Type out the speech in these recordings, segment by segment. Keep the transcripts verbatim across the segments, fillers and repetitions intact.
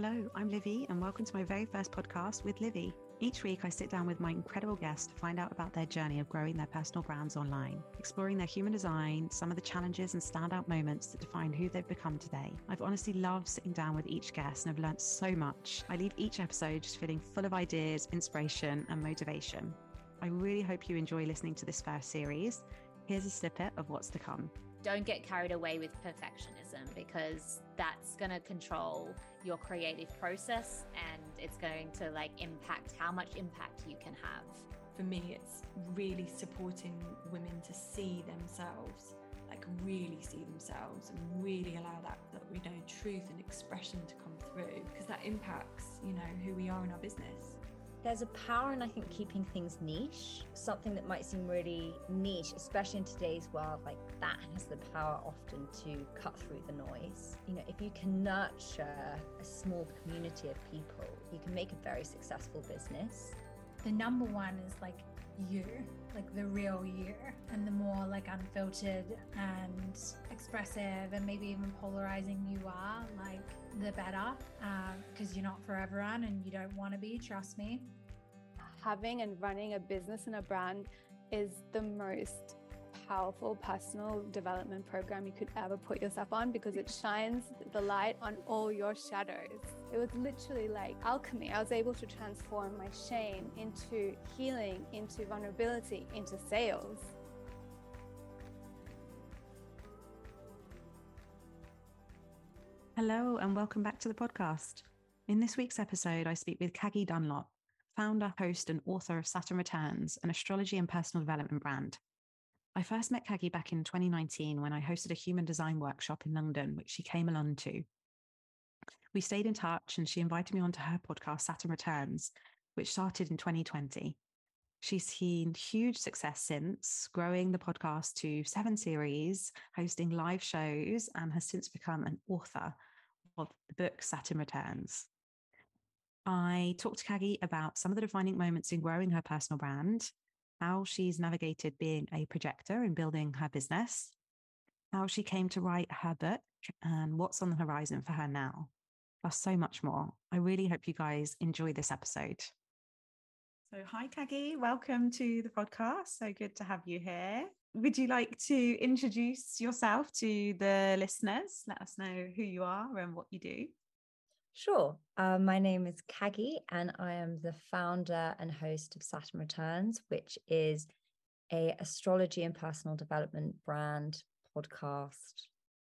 Hello, I'm Livy and welcome to my very first podcast with Livy. Each week I sit down with my incredible guests to find out about their journey of growing their personal brands online, exploring their human design, some of the challenges and standout moments that define who they've become today. I've honestly loved sitting down with each guest and I've learned so much. I leave each episode just feeling full of ideas, inspiration and motivation. I really hope you enjoy listening to this first series. Here's a snippet of what's to come. Don't get carried away with perfectionism because that's going to control your creative process and it's going to like impact how much impact you can have. For me, it's really supporting women to see themselves, like really see themselves and really allow that, that we know, truth and expression to come through because that impacts, you know, who we are in our business. There's a power in, I think, keeping things niche, something that might seem really niche, especially in today's world, like that has the power often to cut through the noise. You know, if you can nurture a small community of people, you can make a very successful business. The number one is like you, like the real you, and the more like unfiltered and expressive and maybe even polarizing you are, like the better, because um, you're not for everyone and you don't want to be, trust me. Having and running a business and a brand is the most powerful personal development program you could ever put yourself on because it shines the light on all your shadows. It was literally like alchemy. I was able to transform my shame into healing, into vulnerability, into sales. Hello and welcome back to the podcast. In this week's episode, I speak with Caggie Dunlop, founder, host and author of Saturn Returns, an astrology and personal development brand. I first met Caggie back in twenty nineteen when I hosted a human design workshop in London, which she came along to. We stayed in touch and she invited me onto her podcast, Saturn Returns, which started in twenty twenty. She's seen huge success since, growing the podcast to seven series, hosting live shows, and has since become an author of the book Saturn Returns. I talked to Caggie about some of the defining moments in growing her personal brand, how she's navigated being a projector and building her business, how she came to write her book, and what's on the horizon for her now, plus so much more. I really hope you guys enjoy this episode. So hi, Caggie. Welcome to the podcast. So good to have you here. Would you like to introduce yourself to the listeners? Let us know who you are and what you do. Sure. Uh, my name is Caggie and I am the founder and host of Saturn Returns, which is an astrology and personal development brand podcast,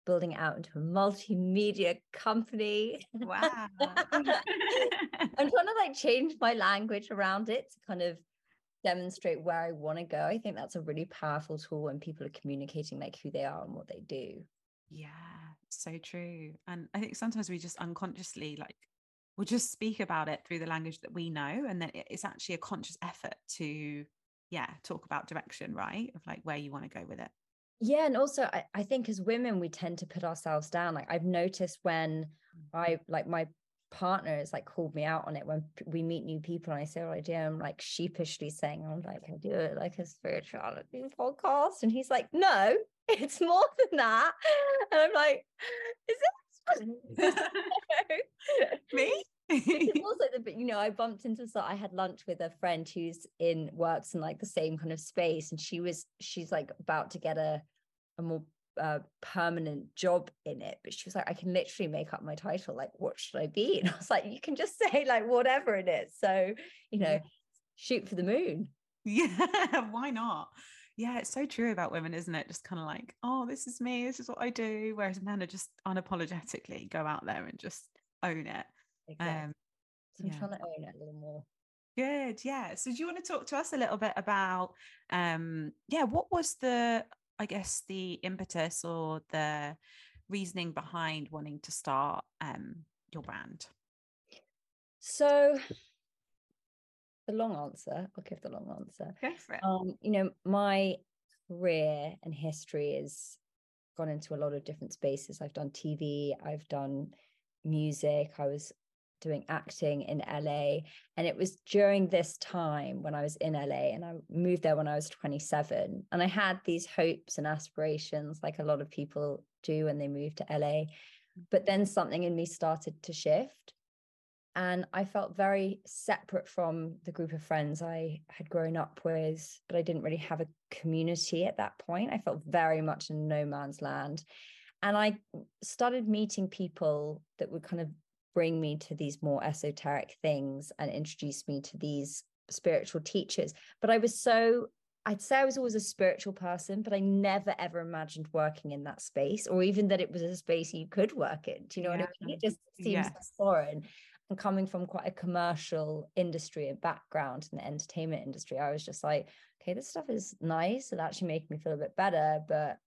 building out into a multimedia company. Wow. I'm trying to like change my language around it to kind of demonstrate where I want to go. I think that's a really powerful tool when people are communicating like who they are and what they do. Yeah, so true. And I think sometimes we just unconsciously like we'll just speak about it through the language that we know, and then it's actually a conscious effort to yeah talk about direction, right, of like where you want to go with it. Yeah, and also I, I think as women we tend to put ourselves down. Like I've noticed when I like my partner has like called me out on it when we meet new people and I say what I do, I'm like sheepishly saying I'm like I do it like a spirituality podcast, and he's like, no, it's more than that. And I'm like, is it me? Also, the, you know, I bumped into so I had lunch with a friend who's in works in like the same kind of space, and she was she's like about to get a a more uh, permanent job in it, but she was like, I can literally make up my title. Like, what should I be? And I was like, you can just say like whatever it is. So you know, yeah. Shoot for the moon. Yeah, why not? Yeah, it's so true about women, isn't it? Just kind of like, oh, this is me, this is what I do. Whereas men are just unapologetically go out there and just own it. Exactly. Um, so I'm yeah. trying to own it a little more. Good, yeah. So do you want to talk to us a little bit about, um, yeah, what was the, I guess, the impetus or the reasoning behind wanting to start um, your brand? So... the long answer. I'll give the long answer. Go for it. Um, you know, my career and history has gone into a lot of different spaces. I've done T V, I've done music, I was doing acting in L A. And it was during this time when I was in L A, and I moved there when I was twenty-seven. And I had these hopes and aspirations, like a lot of people do when they move to L A. But then something in me started to shift. And I felt very separate from the group of friends I had grown up with, but I didn't really have a community at that point. I felt very much in no man's land. And I started meeting people that would kind of bring me to these more esoteric things and introduce me to these spiritual teachers. But I was so, I'd say I was always a spiritual person, but I never, ever imagined working in that space, or even that it was a space you could work in. Do you know yeah. what I mean? It just seems yes. so foreign. And coming from quite a commercial industry and background in the entertainment industry, I was just like, okay, this stuff is nice. It actually makes me feel a bit better, but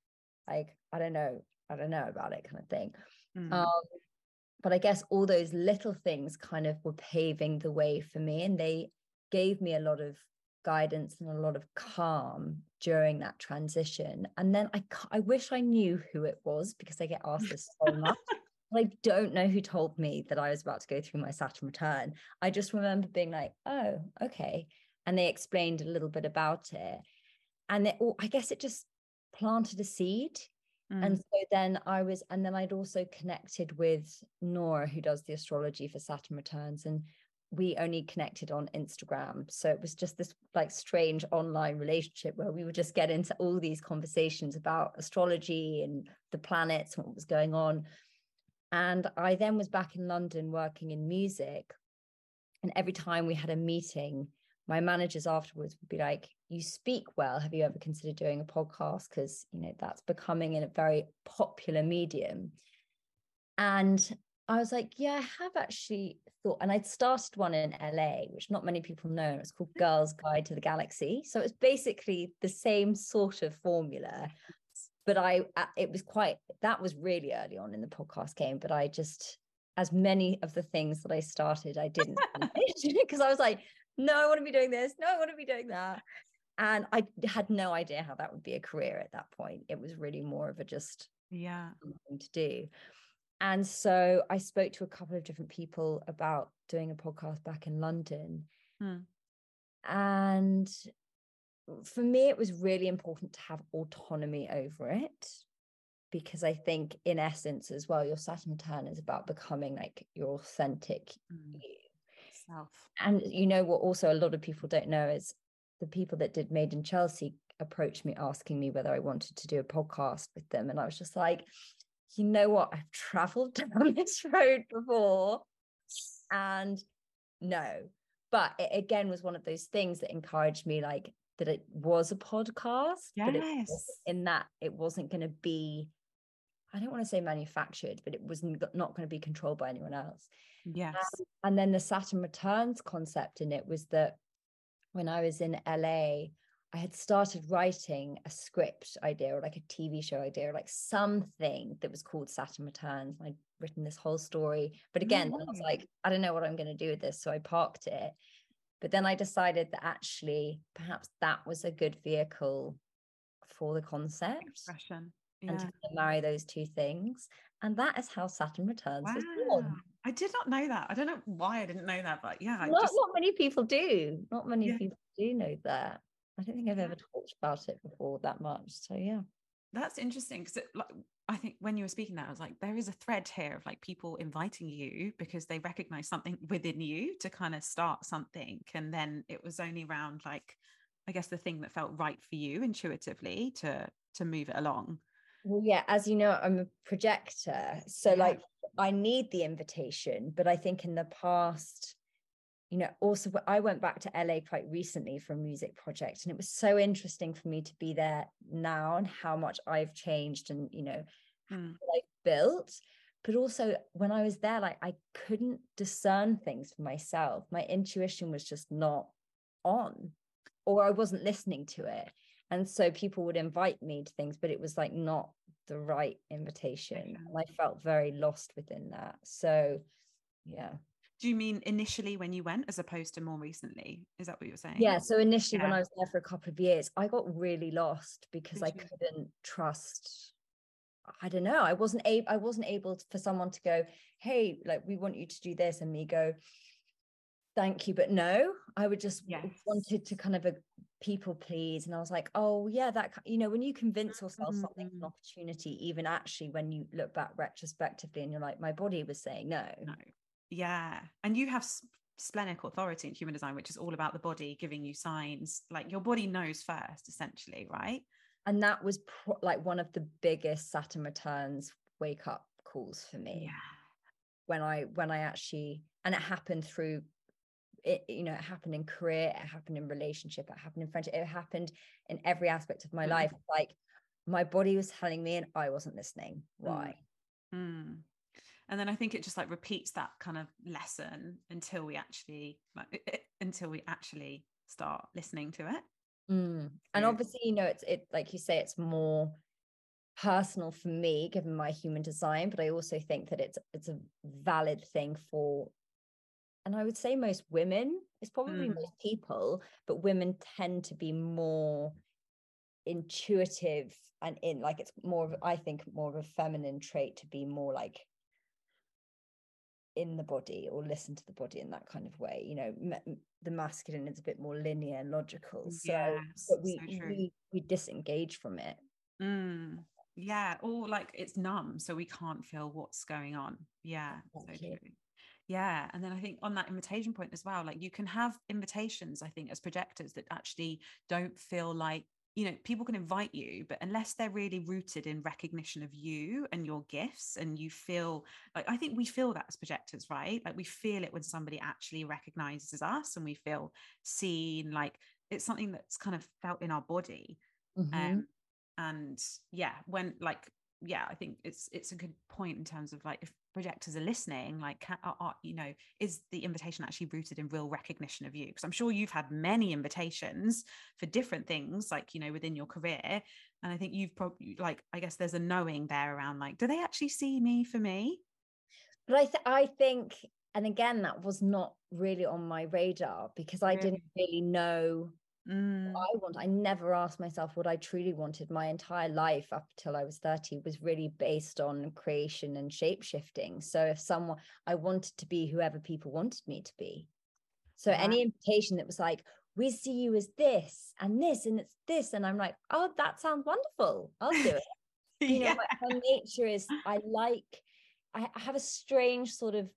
like, I don't know. I don't know about it kind of thing. Mm. Um, but I guess all those little things kind of were paving the way for me. And they gave me a lot of guidance and a lot of calm during that transition. And then I I wish I knew who it was, because I get asked this so much. But I don't know who told me that I was about to go through my Saturn return. I just remember being like, oh, okay. And they explained a little bit about it. And it, I guess it just planted a seed. Mm. And so then I was, and then I'd also connected with Nora, who does the astrology for Saturn Returns, and we only connected on Instagram. So it was just this like strange online relationship where we would just get into all these conversations about astrology and the planets and what was going on. And I then was back in London working in music. And every time we had a meeting, my managers afterwards would be like, you speak well. Have you ever considered doing a podcast? Because, you know, that's becoming a very popular medium. And I was like, yeah, I have actually thought, and I'd started one in L A, which not many people know. It's called Girls Guide to the Galaxy. So it's basically the same sort of formula, but I, it was quite, that was really early on in the podcast game, but I just, as many of the things that I started, I didn't finish, because I was like, no, I want to be doing this. No, I want to be doing that. And I had no idea how that would be a career at that point. It was really more of a just yeah thing to do. And so I spoke to a couple of different people about doing a podcast back in London. Hmm. And for me, it was really important to have autonomy over it, because I think in essence as well, your Saturn return is about becoming like your authentic hmm. you. Self. And you know what also a lot of people don't know is the people that did Made in Chelsea approached me asking me whether I wanted to do a podcast with them, and I was just like, you know what, I've traveled down this road before, and no. But it again was one of those things that encouraged me, like that it was a podcast, yes. but it in that it wasn't going to be, I don't want to say manufactured, but it was not going to be controlled by anyone else. Yes. Um, and then the Saturn Returns concept in it was that when I was in L A, I had started writing a script idea or like a T V show idea, or like something that was called Saturn Returns. And I'd written this whole story. But again, mm-hmm. I was like, I don't know what I'm going to do with this. So I parked it. But then I decided that actually perhaps that was a good vehicle for the concept. Expression. Yeah. And to marry those two things, and that is how Saturn Returns wow. was born. I did not know that. I don't know why I didn't know that, but yeah, not, just... not many people do. Not many yeah. people do know that. I don't think I've yeah. ever talked about it before that much. So yeah, that's interesting, because like, I think when you were speaking that, I was like, there is a thread here of like people inviting you because they recognize something within you to kind of start something, and then it was only around like, I guess the thing that felt right for you intuitively to to move it along. Well, yeah, as you know, I'm a projector. So yeah. like I need the invitation, but I think in the past, you know, also I went back to L A quite recently for a music project, and it was so interesting for me to be there now and how much I've changed and, you know, mm. how I've built. But also when I was there, like I couldn't discern things for myself. My intuition was just not on, or I wasn't listening to it. And so people would invite me to things, but it was like not the right invitation. And I felt very lost within that. So, yeah. Do you mean initially when you went, as opposed to more recently? Is that what you were saying? Yeah. So initially yeah. when I was there for a couple of years, I got really lost because I couldn't trust. I don't know. I wasn't able, I wasn't able for someone to go, hey, like, we want you to do this. And me go, thank you, but no. I would just yes. wanted to kind of a people please, and I was like, oh yeah, that, you know, when you convince yourself mm-hmm. something's an opportunity, even actually when you look back retrospectively and you're like, my body was saying no, no. Yeah. And you have sp- splenic authority in Human Design, which is all about the body giving you signs, like your body knows first, essentially, right? And that was pro- like one of the biggest Saturn Returns wake up calls for me. Yeah. When I when I actually, and it happened through it, you know, it happened in career, it happened in relationship, it happened in friendship, it happened in every aspect of my mm. life. Like my body was telling me and I wasn't listening. Why? Mm. Mm. And then I think it just like repeats that kind of lesson until we actually like, until we actually start listening to it. Mm. And yeah. Obviously, you know, it's it like you say, it's more personal for me given my Human Design, but I also think that it's it's a valid thing for, and I would say most women, it's probably mm. most people, but women tend to be more intuitive and in like it's more of, I think more of a feminine trait to be more like in the body or listen to the body in that kind of way, you know. M- the masculine is a bit more linear and logical, so, yes, but we, so we we disengage from it. Mm. Yeah, or like it's numb, so we can't feel what's going on. Yeah, exactly. So true. Yeah, and then I think on that invitation point as well, like you can have invitations, I think, as projectors that actually don't feel like, you know, people can invite you, but unless they're really rooted in recognition of you and your gifts, and you feel like, I think we feel that as projectors, right? Like we feel it when somebody actually recognizes us and we feel seen, like it's something that's kind of felt in our body. Mm-hmm. Um, and yeah, when like, yeah, I think it's it's a good point in terms of like if projectors are listening, like can, are, are, you know, is the invitation actually rooted in real recognition of you? Because I'm sure you've had many invitations for different things, like, you know, within your career, and I think you've probably like, I guess there's a knowing there around like, do they actually see me for me? But I th- I think, and again, that was not really on my radar because I really? didn't really know. Mm. What I want. I never asked myself what I truly wanted. My entire life up till I was thirty was really based on creation and shape shifting. So if someone, I wanted to be whoever people wanted me to be. So wow. Any invitation that was like, we see you as this and this and it's this, and I'm like, oh, that sounds wonderful, I'll do it. You yeah. know, my, my nature is I like I, I have a strange sort of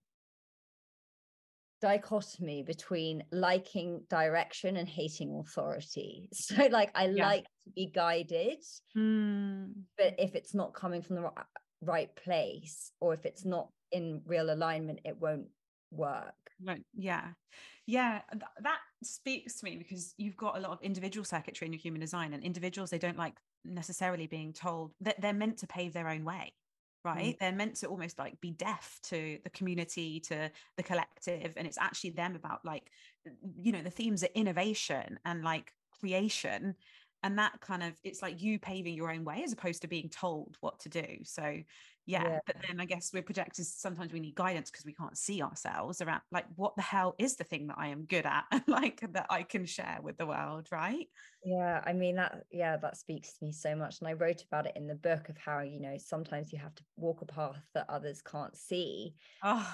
dichotomy between liking direction and hating authority. So like I yeah. like to be guided, mm. but if it's not coming from the right place or if it's not in real alignment, it won't work. Right. Yeah. Yeah. Th- that speaks to me because you've got a lot of individual circuitry in your Human Design, and individuals, they don't like necessarily being told that they're meant to pave their own way. Right. Mm. They're meant to almost like be deaf to the community, to the collective. And it's actually them about like, you know, the themes are innovation and like creation. And that kind of, it's like you paving your own way as opposed to being told what to do. So yeah, yeah. But then I guess we're projectors, sometimes we need guidance because we can't see ourselves around like, what the hell is the thing that I am good at and like that I can share with the world, right? Yeah, I mean that, yeah, that speaks to me so much. And I wrote about it in the book of how, you know, sometimes you have to walk a path that others can't see. Oh.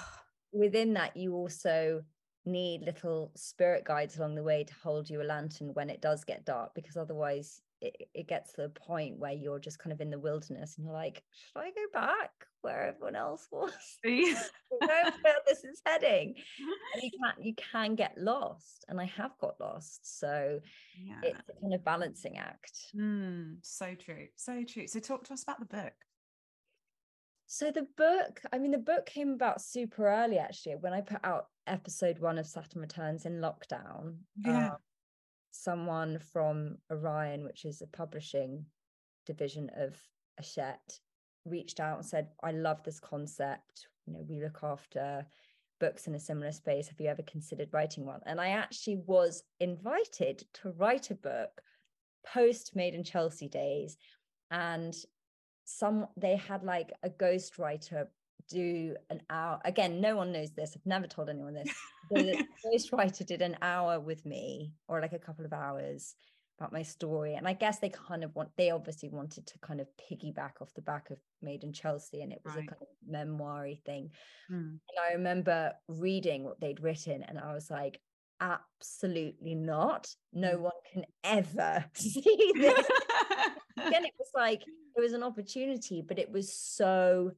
Within that, you also need little spirit guides along the way to hold you a lantern when it does get dark, because otherwise it, it gets to the point where you're just kind of in the wilderness and you're like, should I go back where everyone else was? You know where this is heading. And you can you can get lost, and I have got lost. So yeah. It's a kind of balancing act. Mm, so true, so true. So talk to us about the book. So the book, I mean, the book came about super early, actually, when I put out episode one of Saturn Returns in lockdown. Yeah. Um, someone from Orion, which is a publishing division of Ashet, reached out and said, I love this concept. You know, we look after books in a similar space. Have you ever considered writing one? And I actually was invited to write a book post Made in Chelsea days. And some they had like a ghostwriter do an hour. Again, no one knows this, I've never told anyone this. The ghostwriter did an hour with me, or like a couple of hours, about my story. And I guess they kind of want they obviously wanted to kind of piggyback off the back of Made in Chelsea, and it was right. a kind of memoir-y thing. Mm. And I remember reading what they'd written and I was like, absolutely not, no one can ever see this. Again, it was like it was an opportunity, but it was so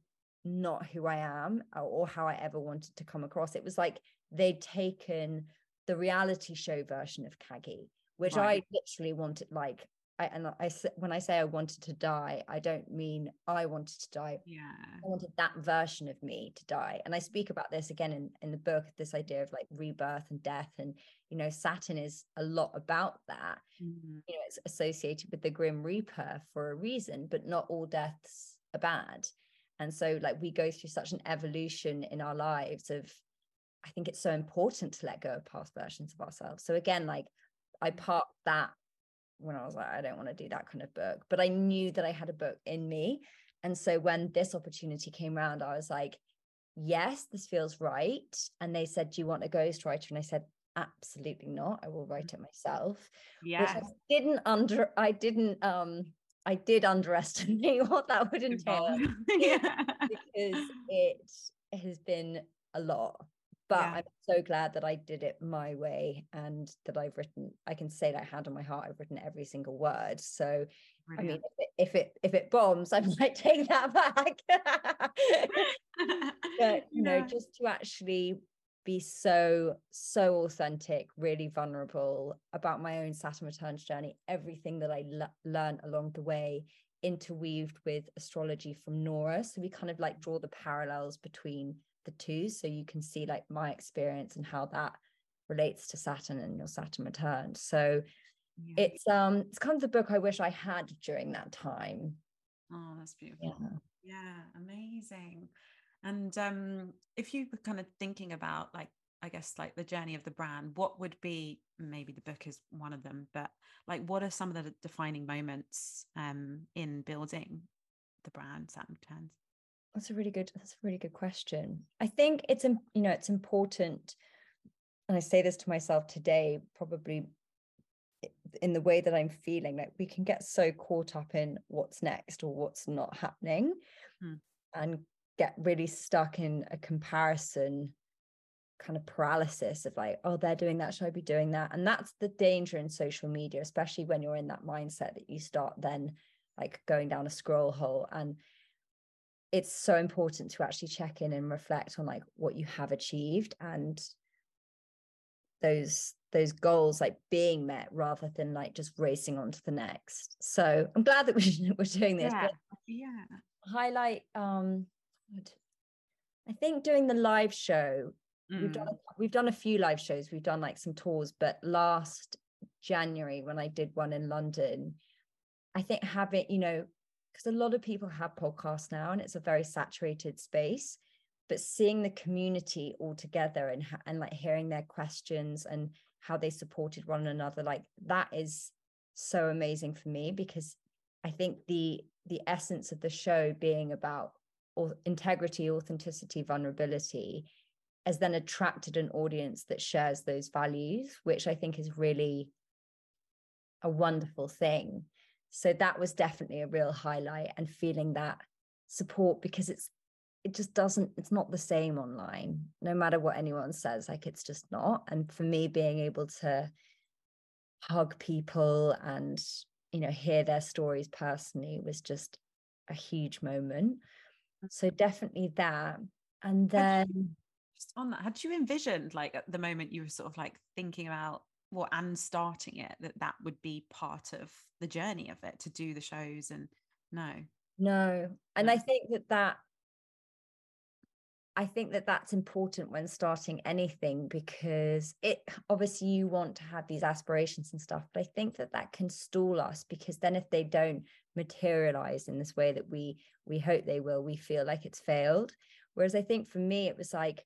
not who I am or how I ever wanted to come across. It was like they'd taken the reality show version of Caggie, which right. I literally wanted, like, I, and I, when I say I wanted to die, I don't mean I wanted to die. Yeah. I wanted that version of me to die. And I speak about this again in, in the book, this idea of like rebirth and death. And, you know, Saturn is a lot about that. Mm-hmm. You know, it's associated with the Grim Reaper for a reason, but not all deaths are bad. And so like we go through such an evolution in our lives of, I think it's so important to let go of past versions of ourselves. So again, like I parked that when I was like, I don't want to do that kind of book, but I knew that I had a book in me. And so when this opportunity came around, I was like, yes, this feels right. And they said, do you want a ghostwriter? And I said, absolutely not. I will write it myself. Yeah. Which I didn't under, I didn't, um, I did underestimate what that would entail yeah. because it has been a lot. But yeah. I'm so glad that I did it my way and that I've written, I can say that hand on my heart, I've written every single word. So, right. I mean, if it, if it if it bombs, I might take that back. But, you yeah. know, just to actually be so, so authentic, really vulnerable about my own Saturn Returns journey, everything that I le- learned along the way, interweaved with astrology from Nora. So we kind of like draw the parallels between the two, so you can see like my experience and how that relates to Saturn and your Saturn return. So yeah. it's um it's kind of the book I wish I had during that time. Oh, that's beautiful. Yeah, yeah, amazing. And um if you were kind of thinking about like, I guess like the journey of the brand, what would be, maybe the book is one of them, but like what are some of the defining moments um in building the brand Saturn Returns? That's a really good, that's a really good question. I think it's, you know, it's important. And I say this to myself today, probably in the way that I'm feeling, like we can get so caught up in what's next or what's not happening hmm. and get really stuck in a comparison kind of paralysis of like, oh, they're doing that, should I be doing that? And that's the danger in social media, especially when you're in that mindset that you start then like going down a scroll hole. And it's so important to actually check in and reflect on like what you have achieved and those those goals like being met rather than like just racing on to the next. So I'm glad that we, we're doing this. Yeah. yeah. Highlight. Um, I think doing the live show, mm. we've done we've done a few live shows. We've done like some tours, but last January when I did one in London, I think having, you know, because a lot of people have podcasts now and it's a very saturated space, but seeing the community all together and, and like hearing their questions and how they supported one another, like that is so amazing for me, because I think the, the essence of the show being about integrity, authenticity, vulnerability has then attracted an audience that shares those values, which I think is really a wonderful thing. So that was definitely a real highlight, and feeling that support, because it's, it just doesn't, it's not the same online, no matter what anyone says, like it's just not. And for me, being able to hug people and, you know, hear their stories personally was just a huge moment. So definitely that. And then you, just on that, had you envisioned like at the moment you were sort of like thinking about, well, and starting it, that that would be part of the journey of it, to do the shows? And no no and I think that that I think that that's important when starting anything, because it obviously you want to have these aspirations and stuff, but I think that that can stall us, because then if they don't materialize in this way that we we hope they will, we feel like it's failed. Whereas I think for me it was like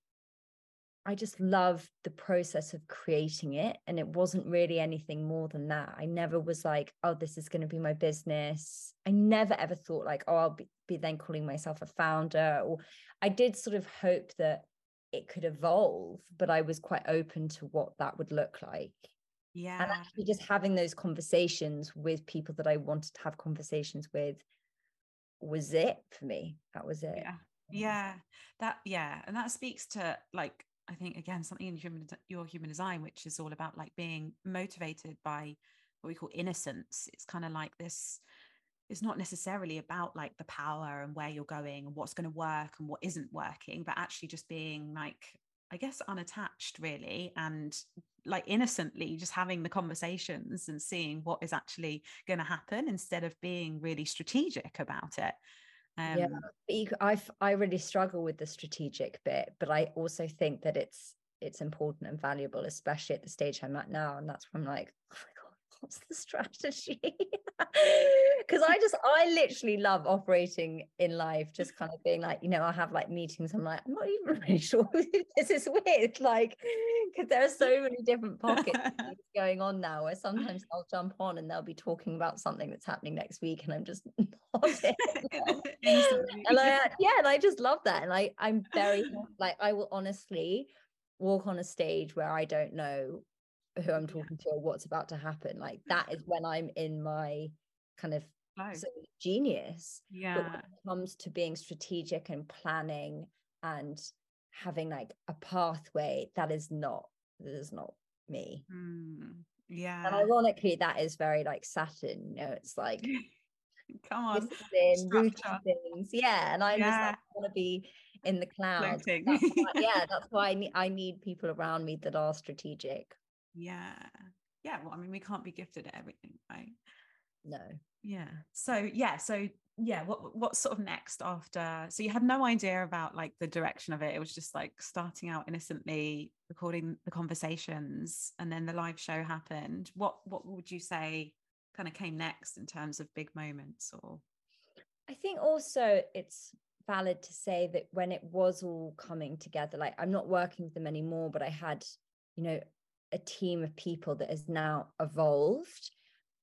I just loved the process of creating it. And it wasn't really anything more than that. I never was like, oh, this is going to be my business. I never ever thought like, oh, I'll be, be then calling myself a founder. Or I did sort of hope that it could evolve, but I was quite open to what that would look like. Yeah. And actually just having those conversations with people that I wanted to have conversations with was it for me. That was it. Yeah. Yeah. That, yeah. And that speaks to like, I think again something in human, your human design, which is all about like being motivated by what we call innocence. It's kind of like this, it's not necessarily about like the power and where you're going and what's going to work and what isn't working, but actually just being like, I guess, unattached really, and like innocently just having the conversations and seeing what is actually going to happen instead of being really strategic about it. Um, yeah, you, I've, I really struggle with the strategic bit, but I also think that it's it's important and valuable, especially at the stage I'm at now. And that's when I'm like, oh my God, what's the strategy? Because I just, I literally love operating in life, just kind of being like, you know, I have like meetings, I'm like, I'm not even really sure this is weird, like, because there are so many different pockets going on now where sometimes I'll jump on and they'll be talking about something that's happening next week and I'm just nodding. And I, yeah, and I just love that. And I, I'm very, like, I will honestly walk on a stage where I don't know who I'm talking to or what's about to happen. Like, that is when I'm in my kind of oh. sort of genius. Yeah. But when it comes to being strategic and planning and having like a pathway, that is not, that is not me. Mm. Yeah. And ironically, that is very like Saturn, you know, it's like, come on, in, things. Yeah, and I yeah. just like, want to be in the clouds. That's why, yeah, that's why I need, I need people around me that are strategic. Yeah, yeah. Well, I mean, we can't be gifted at everything, right? No. Yeah. So yeah. So yeah. What what's sort of next after? So you had no idea about like the direction of it. It was just like starting out innocently, recording the conversations, and then the live show happened. What what would you say kind of came next in terms of big moments? Or I think also it's valid to say that when it was all coming together, like I'm not working with them anymore, but I had, you know, a team of people that has now evolved.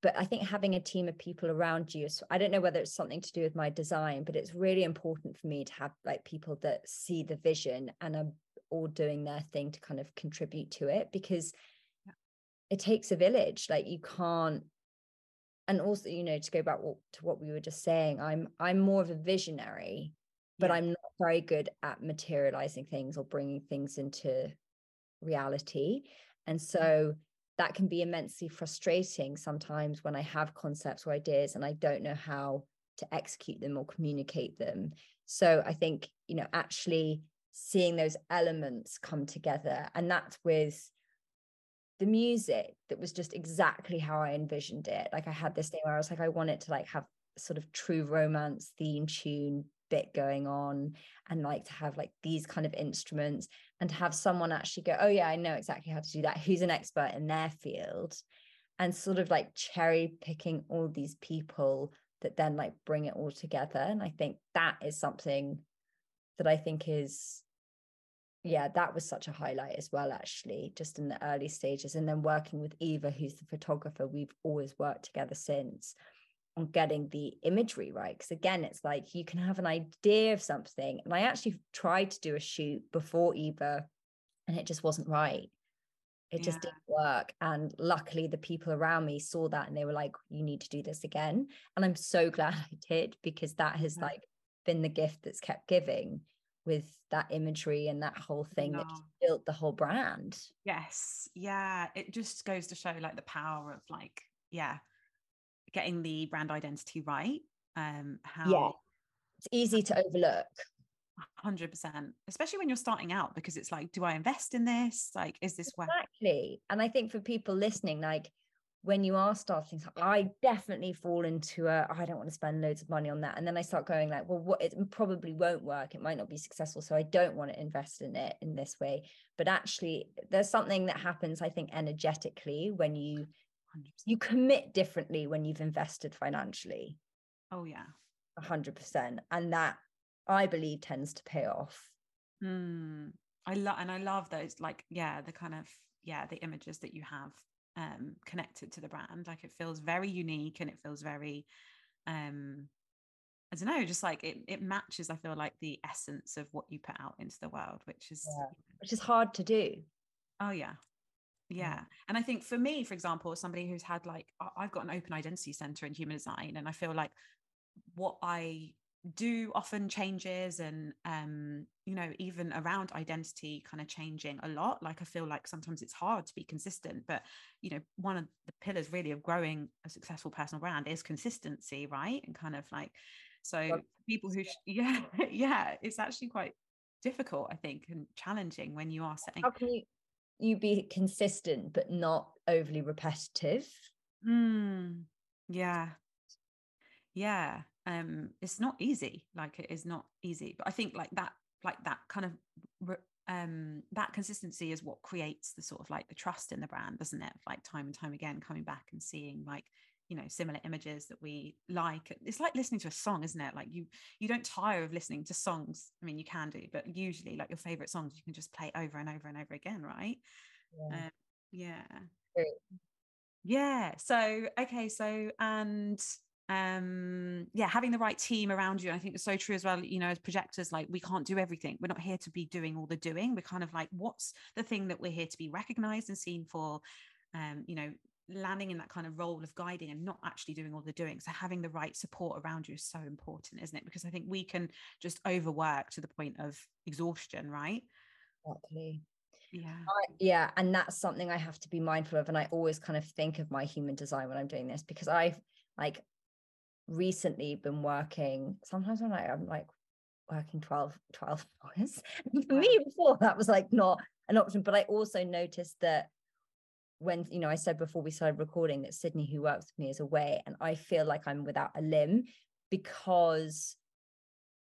But I think having a team of people around you, so I don't know whether it's something to do with my design, but it's really important for me to have like people that see the vision and are all doing their thing to kind of contribute to it, because yeah. it takes a village. Like you can't, and also, you know, to go back to what we were just saying, I'm I'm more of a visionary, but yeah. I'm not very good at materializing things or bringing things into reality. And so that can be immensely frustrating sometimes when I have concepts or ideas and I don't know how to execute them or communicate them. So I think, you know, actually seeing those elements come together, and that's with the music that was just exactly how I envisioned it. Like I had this thing where I was like, I want it to like have sort of true romance theme tune bit going on, and like to have like these kind of instruments and have someone actually go, oh yeah, I know exactly how to do that, who's an expert in their field, and sort of like cherry picking all these people that then like bring it all together. And I think that is something that I think is, yeah, that was such a highlight as well, actually, just in the early stages. And then working with Eva, who's the photographer, we've always worked together since, on getting the imagery right. Because again, it's like you can have an idea of something. And I actually tried to do a shoot before Eva and it just wasn't right. It yeah. just didn't work. And luckily the people around me saw that and they were like, you need to do this again. And I'm so glad I did, because that has yeah. like been the gift that's kept giving, with that imagery and that whole thing no. that built the whole brand. Yes. Yeah. It just goes to show like the power of like, yeah, getting the brand identity right. Um, how yeah. it's easy to overlook. one hundred percent, especially when you're starting out, because it's like, do I invest in this? Like, is this worth? Exactly. And I think for people listening, like when you are starting, I definitely fall into a, oh, I don't want to spend loads of money on that. And then I start going like, well, what, it probably won't work. It might not be successful. So I don't want to invest in it in this way. But actually there's something that happens, I think, energetically when you, you commit differently when you've invested financially. Oh yeah. A hundred percent. And that I believe tends to pay off. Mm, I love, and I love those, like, yeah, the kind of, yeah, the images that you have um connected to the brand. Like it feels very unique and it feels very um I don't know, just like it it matches, I feel like, the essence of what you put out into the world, which is yeah. which is hard to do. Oh yeah. Yeah. And I think for me, for example, somebody who's had like, I've got an open identity center in Human Design, and I feel like what I do often changes, and um you know, even around identity kind of changing a lot. Like I feel like sometimes it's hard to be consistent, but you know, one of the pillars really of growing a successful personal brand is consistency, right? And kind of like, so people who yeah yeah it's actually quite difficult, I think, and challenging when you are setting. How can you, you be consistent but not overly repetitive? mm, yeah yeah um it's not easy. Like it is not easy, but I think like that like that kind of um that consistency is what creates the sort of like the trust in the brand, doesn't it? Like time and time again coming back and seeing like, you know, similar images that we like. It's like listening to a song, isn't it? Like you you don't tire of listening to songs. I mean, you can do, but usually like your favorite songs you can just play over and over and over again, right? Yeah. Um, yeah. Great. Yeah. So okay, so and um yeah having the right team around you, and I think it's so true as well, you know, as projectors, like we can't do everything. We're not here to be doing all the doing. We're kind of like, what's the thing that we're here to be recognized and seen for? Um you know, landing in that kind of role of guiding and not actually doing all the doing. So having the right support around you is so important, isn't it? Because I think we can just overwork to the point of exhaustion, right? Exactly. Yeah. Uh, yeah, and that's something I have to be mindful of, and I always kind of think of my human design when I'm doing this, because I've like recently been working, sometimes when I, I'm like working twelve, twelve hours. For me before that was like not an option, but I also noticed that when, you know, I said before we started recording that Sydney, who works with me, is away, and I feel like I'm without a limb, because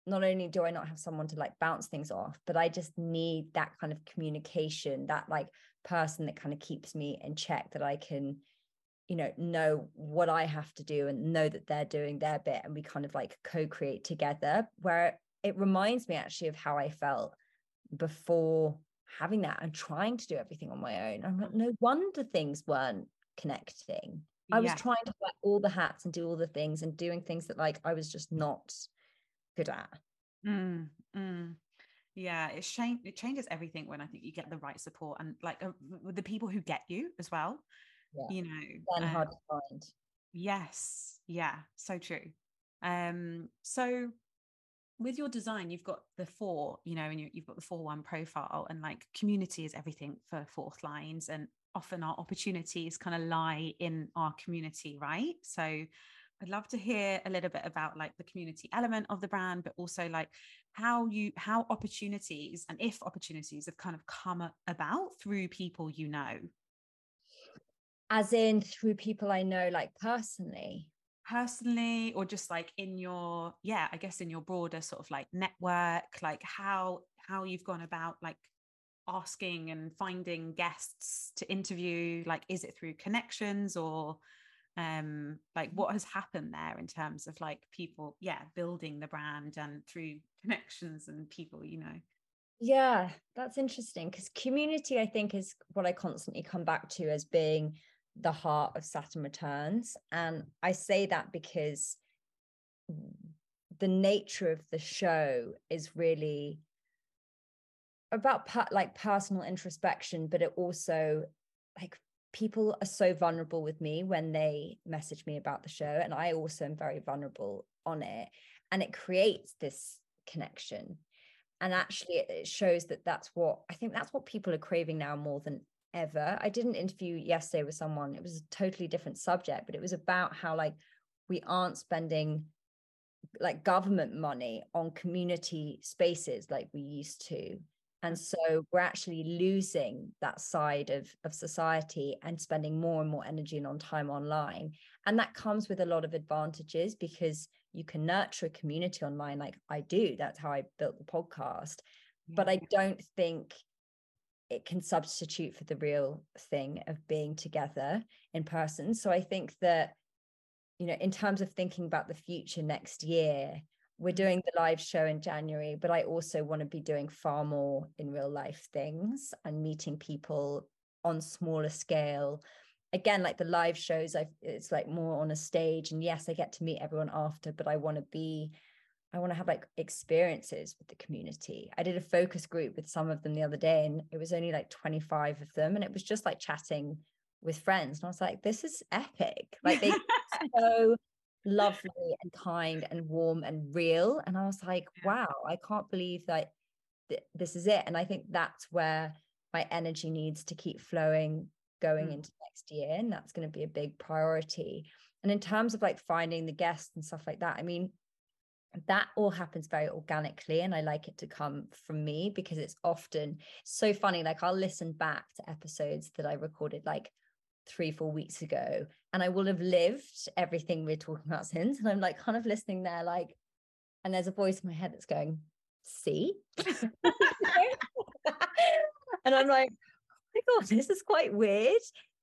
not only do I not have someone to like bounce things off, but I just need that kind of communication, that like person that kind of keeps me in check, that I can, you know, know what I have to do and know that they're doing their bit, and we kind of like co-create together, where it reminds me actually of how I felt before having that and trying to do everything on my own. I'm like, no wonder things weren't connecting. I yeah. was trying to wear all the hats and do all the things and doing things that like I was just not good at. Mm, mm. Yeah, it, sh- it changes everything when I think you get the right support and like uh, the people who get you as well. Yeah. You know, um, hard to find. Yes, yeah, so true. Um, so with your design, you've got the four, you know, and you, you've got the four one profile, and like community is everything for fourth lines, and often our opportunities kind of lie in our community, right? So I'd love to hear a little bit about like the community element of the brand, but also like how you how opportunities and if opportunities have kind of come about through people you know. As in through people I know, like personally? Personally, or just like in your, yeah, I guess in your broader sort of like network, like how how you've gone about like asking and finding guests to interview, like is it through connections or um like what has happened there in terms of like people, yeah, building the brand and through connections and people, you know? Yeah, that's interesting, because community, I think, is what I constantly come back to as being the heart of Saturn Returns. And I say that because the nature of the show is really about per- like personal introspection, but it also like people are so vulnerable with me when they message me about the show, and I also am very vulnerable on it, and it creates this connection. And actually it shows that that's what I think that's what people are craving now more than ever. I did an interview yesterday with someone. It was a totally different subject, but it was about how like we aren't spending like government money on community spaces like we used to, and so we're actually losing that side of of society and spending more and more energy and on time online. And that comes with a lot of advantages, because you can nurture a community online like I do. That's how I built the podcast. Yeah. But I don't think it can substitute for the real thing of being together in person. So I think that, you know, in terms of thinking about the future next year, we're doing the live show in January, but I also want to be doing far more in real life things and meeting people on smaller scale. Again, like the live shows, I've, it's like more on a stage, and yes, I get to meet everyone after, but I want to be, I want to have like experiences with the community. I did a focus group with some of them the other day, and it was only like twenty-five of them. And it was just like chatting with friends. And I was like, this is epic. Like they so lovely and kind and warm and real. And I was like, wow, I can't believe that th- this is it. And I think that's where my energy needs to keep flowing going mm. into next year. And that's going to be a big priority. And in terms of like finding the guests and stuff like that, I mean, that all happens very organically, and I like it to come from me, because it's often so funny. Like, I'll listen back to episodes that I recorded like three, four weeks ago, and I will have lived everything we're talking about since. And I'm like kind of listening there, like, and there's a voice in my head that's going, see? And I'm like, oh my God, this is quite weird.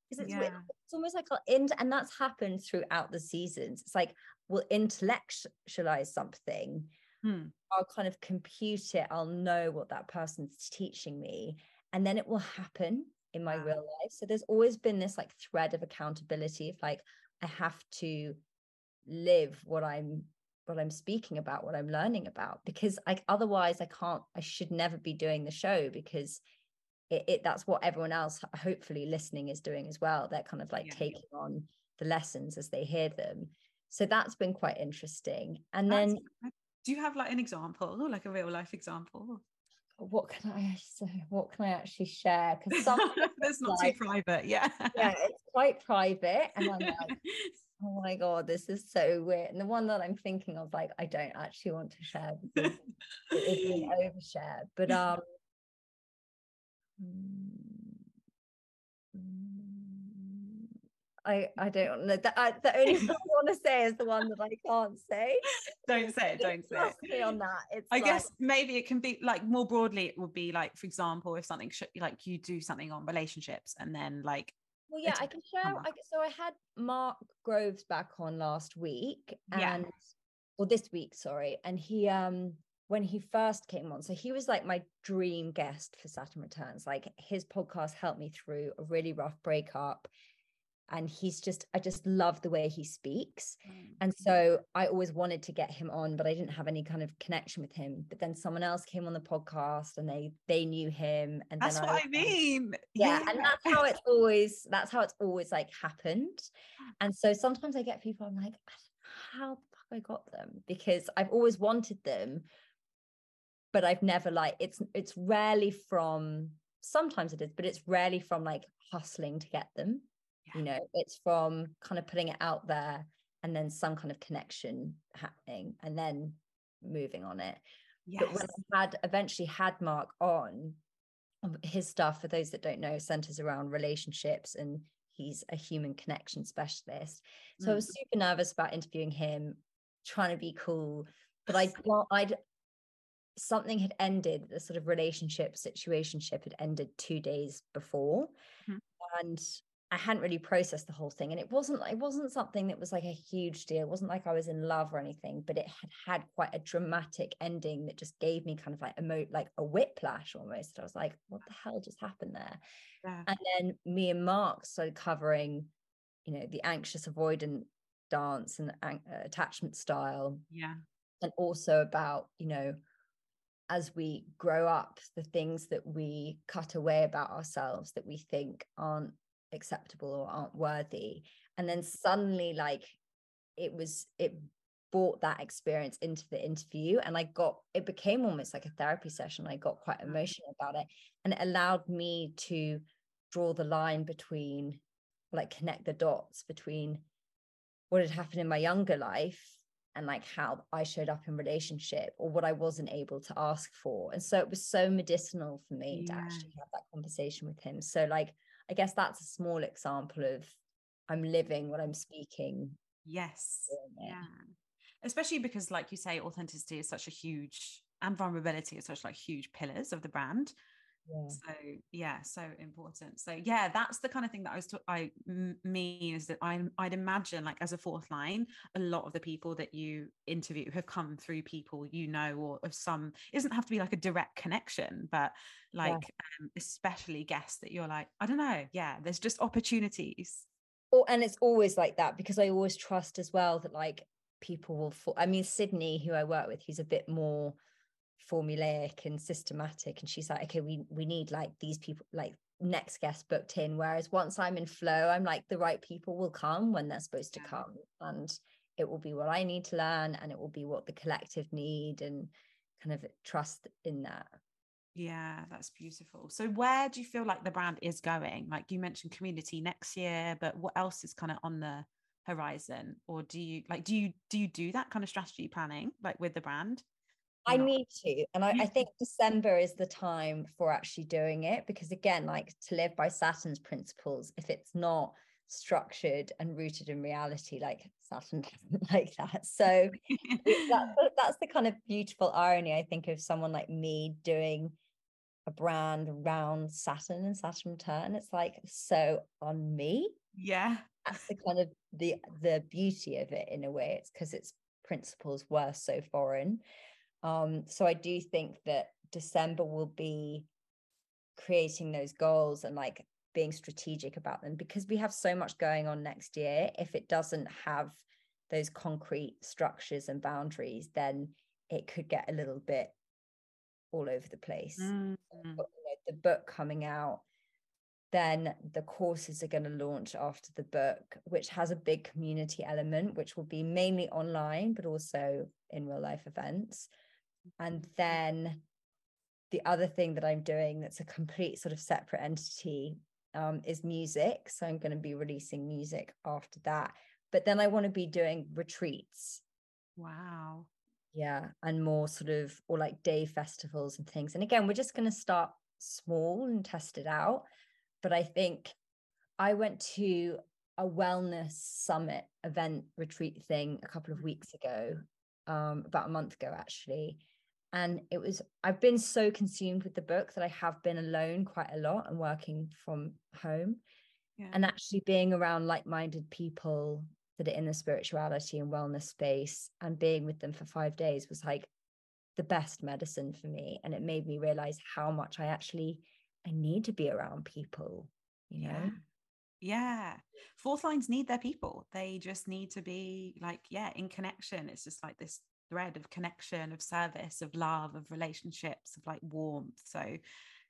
Because it's, yeah. weird. It's almost like I'll end, and that's happened throughout the seasons. It's like, we'll intellectualize something. Hmm. I'll kind of compute it. I'll know what that person's teaching me. And then it will happen in my wow. real life. So there's always been this like thread of accountability of like, I have to live what I'm, what I'm speaking about, what I'm learning about, because like, otherwise I can't, I should never be doing the show, because it, it that's what everyone else hopefully listening is doing as well. They're kind of like yeah. taking on the lessons as they hear them. So that's been quite interesting. And that's, then do you have like an example, or like a real life example? What can I say? What can I actually share? Because some that's not like, too private. Yeah. Yeah, it's quite private. And I'm like, oh my God, this is so weird. And the one that I'm thinking of, like, I don't actually want to share because it would be an overshare. But um I, I don't know. The, I, the only one I want to say is the one that I can't say. Don't say it. Don't say it. Me on that. It's I like, guess maybe it can be like more broadly. It would be like, for example, if something sh- like you do something on relationships, and then like. Well, yeah, I can share. I, so I had Mark Groves back on last week, and yeah. or this week, sorry, and he um when he first came on, so he was like my dream guest for Saturn Returns. Like, his podcast helped me through a really rough breakup. And he's just, I just love the way he speaks. Mm. And so I always wanted to get him on, but I didn't have any kind of connection with him. But then someone else came on the podcast, and they they knew him. And that's then I, what I mean. Yeah, yeah. And that's how it's always, that's how it's always like happened. And so sometimes I get people, I'm like, I don't know how the fuck I got them, because I've always wanted them, but I've never like, it's it's rarely from, sometimes it is, but it's rarely from like hustling to get them. You know, it's from kind of putting it out there, and then some kind of connection happening, and then moving on it. Yes. But when I had eventually had Mark on, his stuff, for those that don't know, centers around relationships, and he's a human connection specialist. So mm. I was super nervous about interviewing him, trying to be cool, but I, well, I'd something had ended. The sort of relationship situationship had ended two days before, mm-hmm. and I hadn't really processed the whole thing, and it wasn't it wasn't something that was like a huge deal. It wasn't like I was in love or anything, but it had had quite a dramatic ending that just gave me kind of like a like a whiplash almost. I was like, what the hell just happened there? Yeah. And then me and Mark started covering, you know, the anxious avoidant dance and uh, attachment style, yeah, and also about, you know, as we grow up, the things that we cut away about ourselves that we think aren't acceptable or aren't worthy. And then suddenly, like, it was it brought that experience into the interview, and I got it became almost like a therapy session. I got quite emotional about it, and it allowed me to draw the line between, like, connect the dots between what had happened in my younger life and like how I showed up in relationship, or what I wasn't able to ask for. And so it was so medicinal for me yeah. to actually have that conversation with him. So, like, I guess that's a small example of I'm living what I'm speaking. Yes. Yeah. Especially because, like you say, authenticity is such a huge, and vulnerability is such like huge pillars of the brand. Yeah. So yeah, so important. So yeah, that's the kind of thing that I was, t- I m- mean is that I, I'd imagine, like, as a fourth line, a lot of the people that you interview have come through people, you know, or of some, it doesn't have to be like a direct connection, but like, yeah. um, especially guests that you're like, I don't know. Yeah. There's just opportunities. Oh, and it's always like that, because I always trust as well that like people will fall. I mean, Sydney, who I work with, who's a bit more formulaic and systematic, and she's like, okay, we we need like these people, like next guest booked in, whereas once I'm in flow, I'm like, the right people will come when they're supposed yeah. to come, and it will be what I need to learn, and it will be what the collective need, and kind of trust in that. Yeah, that's beautiful. So where do you feel like the brand is going? Like you mentioned community next year, but what else is kind of on the horizon? Or do you like do you do you do that kind of strategy planning like with the brand? I need to. And I, I think December is the time for actually doing it, because again, like to live by Saturn's principles, if it's not structured and rooted in reality, like Saturn doesn't like that. So that, that's the kind of beautiful irony, I think, of someone like me doing a brand around Saturn and Saturn return. It's like so on me. Yeah. That's the kind of the the beauty of it in a way. It's because its principles were so foreign. Um, so I do think that December will be creating those goals and like being strategic about them, because we have so much going on next year. If it doesn't have those concrete structures and boundaries, then it could get a little bit all over the place. Mm-hmm. But, you know, the book coming out, then the courses are going to launch after the book, which has a big community element, which will be mainly online, but also in real life events. And then the other thing that I'm doing that's a complete sort of separate entity um, is music. So I'm going to be releasing music after that. But then I want to be doing retreats. Wow. Yeah. And more sort of, or like day festivals and things. And again, we're just going to start small and test it out. But I think I went to a wellness summit event retreat thing a couple of weeks ago, um, about a month ago, actually. And it was, I've been so consumed with the book that I have been alone quite a lot and working from home. Yeah. And actually being around like-minded people that are in the spirituality and wellness space and being with them for five days was like the best medicine for me. And it made me realize how much I actually, I need to be around people, you know? Yeah. yeah. Fourth lines need their people. They just need to be like, yeah, in connection. It's just like this thread of connection, of service, of love, of relationships, of like warmth. So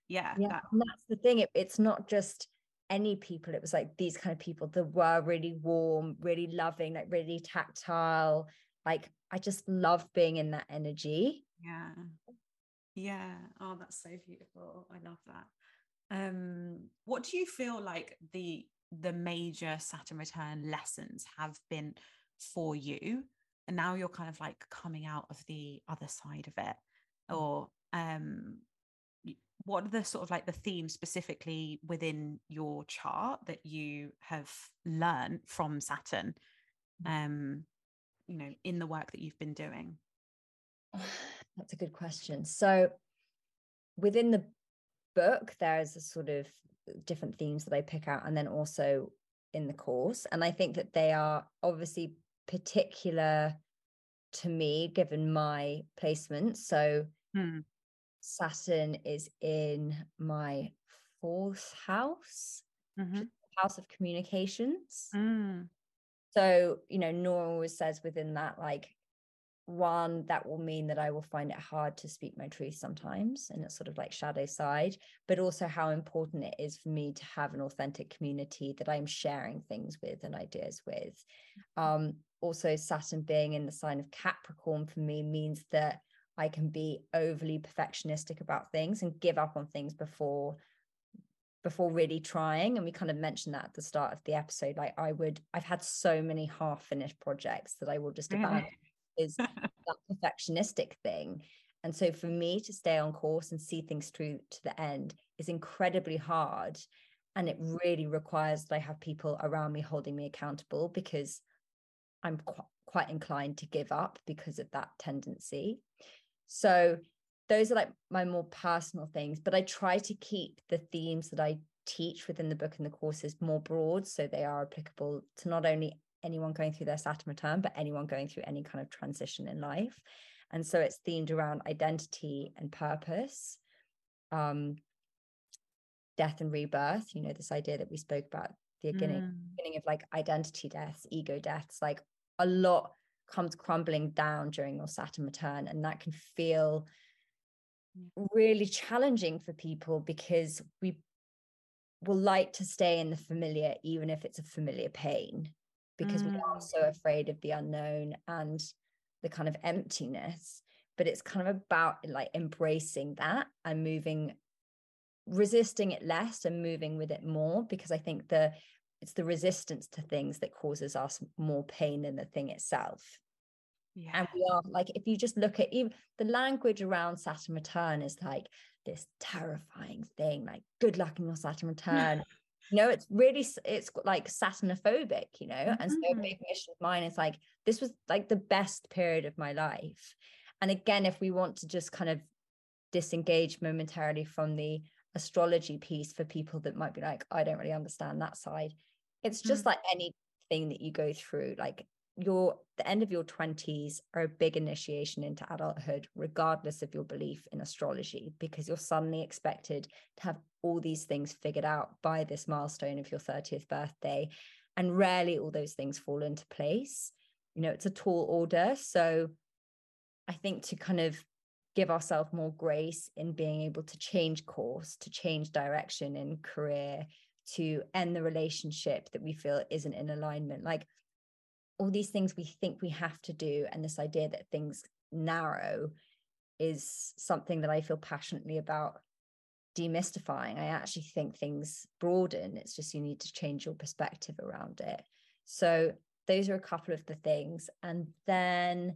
yeah, yeah that- and that's the thing, it, it's not just any people, it was like these kind of people that were really warm, really loving, like really tactile. Like I just love being in that energy. Yeah. Yeah. Oh, that's so beautiful. I love that. Um what do you feel like the the major Saturn return lessons have been for you? And now you're kind of like coming out of the other side of it, or um, what are the sort of like the themes specifically within your chart that you have learned from Saturn, um, you know, in the work that you've been doing? That's a good question. So within the book, there's a sort of different themes that I pick out, and then also in the course. And I think that they are obviously particular to me given my placement. So hmm. Saturn is in my fourth house, mm-hmm. house of communications. Mm. So, you know, Nora always says within that, like, one, that will mean that I will find it hard to speak my truth sometimes, and it's sort of like shadow side, but also how important it is for me to have an authentic community that I'm sharing things with and ideas with. Um, also, Saturn being in the sign of Capricorn for me means that I can be overly perfectionistic about things and give up on things before before really trying. And we kind of mentioned that at the start of the episode, like I would, I've had so many half-finished projects that I will just abandon. Is that perfectionistic thing. And so for me to stay on course and see things through to the end is incredibly hard, and it really requires that I have people around me holding me accountable, because I'm qu- quite inclined to give up because of that tendency. So those are like my more personal things, but I try to keep the themes that I teach within the book and the courses more broad, so they are applicable to not only anyone going through their Saturn return, but anyone going through any kind of transition in life. And so it's themed around identity and purpose, um, death and rebirth, you know, this idea that we spoke about at the beginning, mm. beginning of like identity deaths, ego deaths, like a lot comes crumbling down during your Saturn return. And that can feel really challenging for people, because we will like to stay in the familiar, even if it's a familiar pain. because mm. we are so afraid of the unknown and the kind of emptiness. But it's kind of about like embracing that and moving, resisting it less and moving with it more, because I think the it's the resistance to things that causes us more pain than the thing itself. Yeah. And we are like, if you just look at even the language around Saturn return is like this terrifying thing, like good luck in your Saturn return. You know, it's really, it's like Saturnophobic, you know, mm-hmm. and so a big mission of mine is like, this was like the best period of my life. And again, if we want to just kind of disengage momentarily from the astrology piece for people that might be like, I don't really understand that side. It's just mm-hmm. like anything that you go through, like your, the end of your twenties are a big initiation into adulthood, regardless of your belief in astrology, because you're suddenly expected to have all these things figured out by this milestone of your thirtieth birthday. And rarely all those things fall into place. You know, it's a tall order. So I think to kind of give ourselves more grace in being able to change course, to change direction in career, to end the relationship that we feel isn't in alignment. Like all these things we think we have to do. And this idea that things narrow is something that I feel passionately about demystifying. I actually think things broaden. It's just you need to change your perspective around it. So those are a couple of the things. And then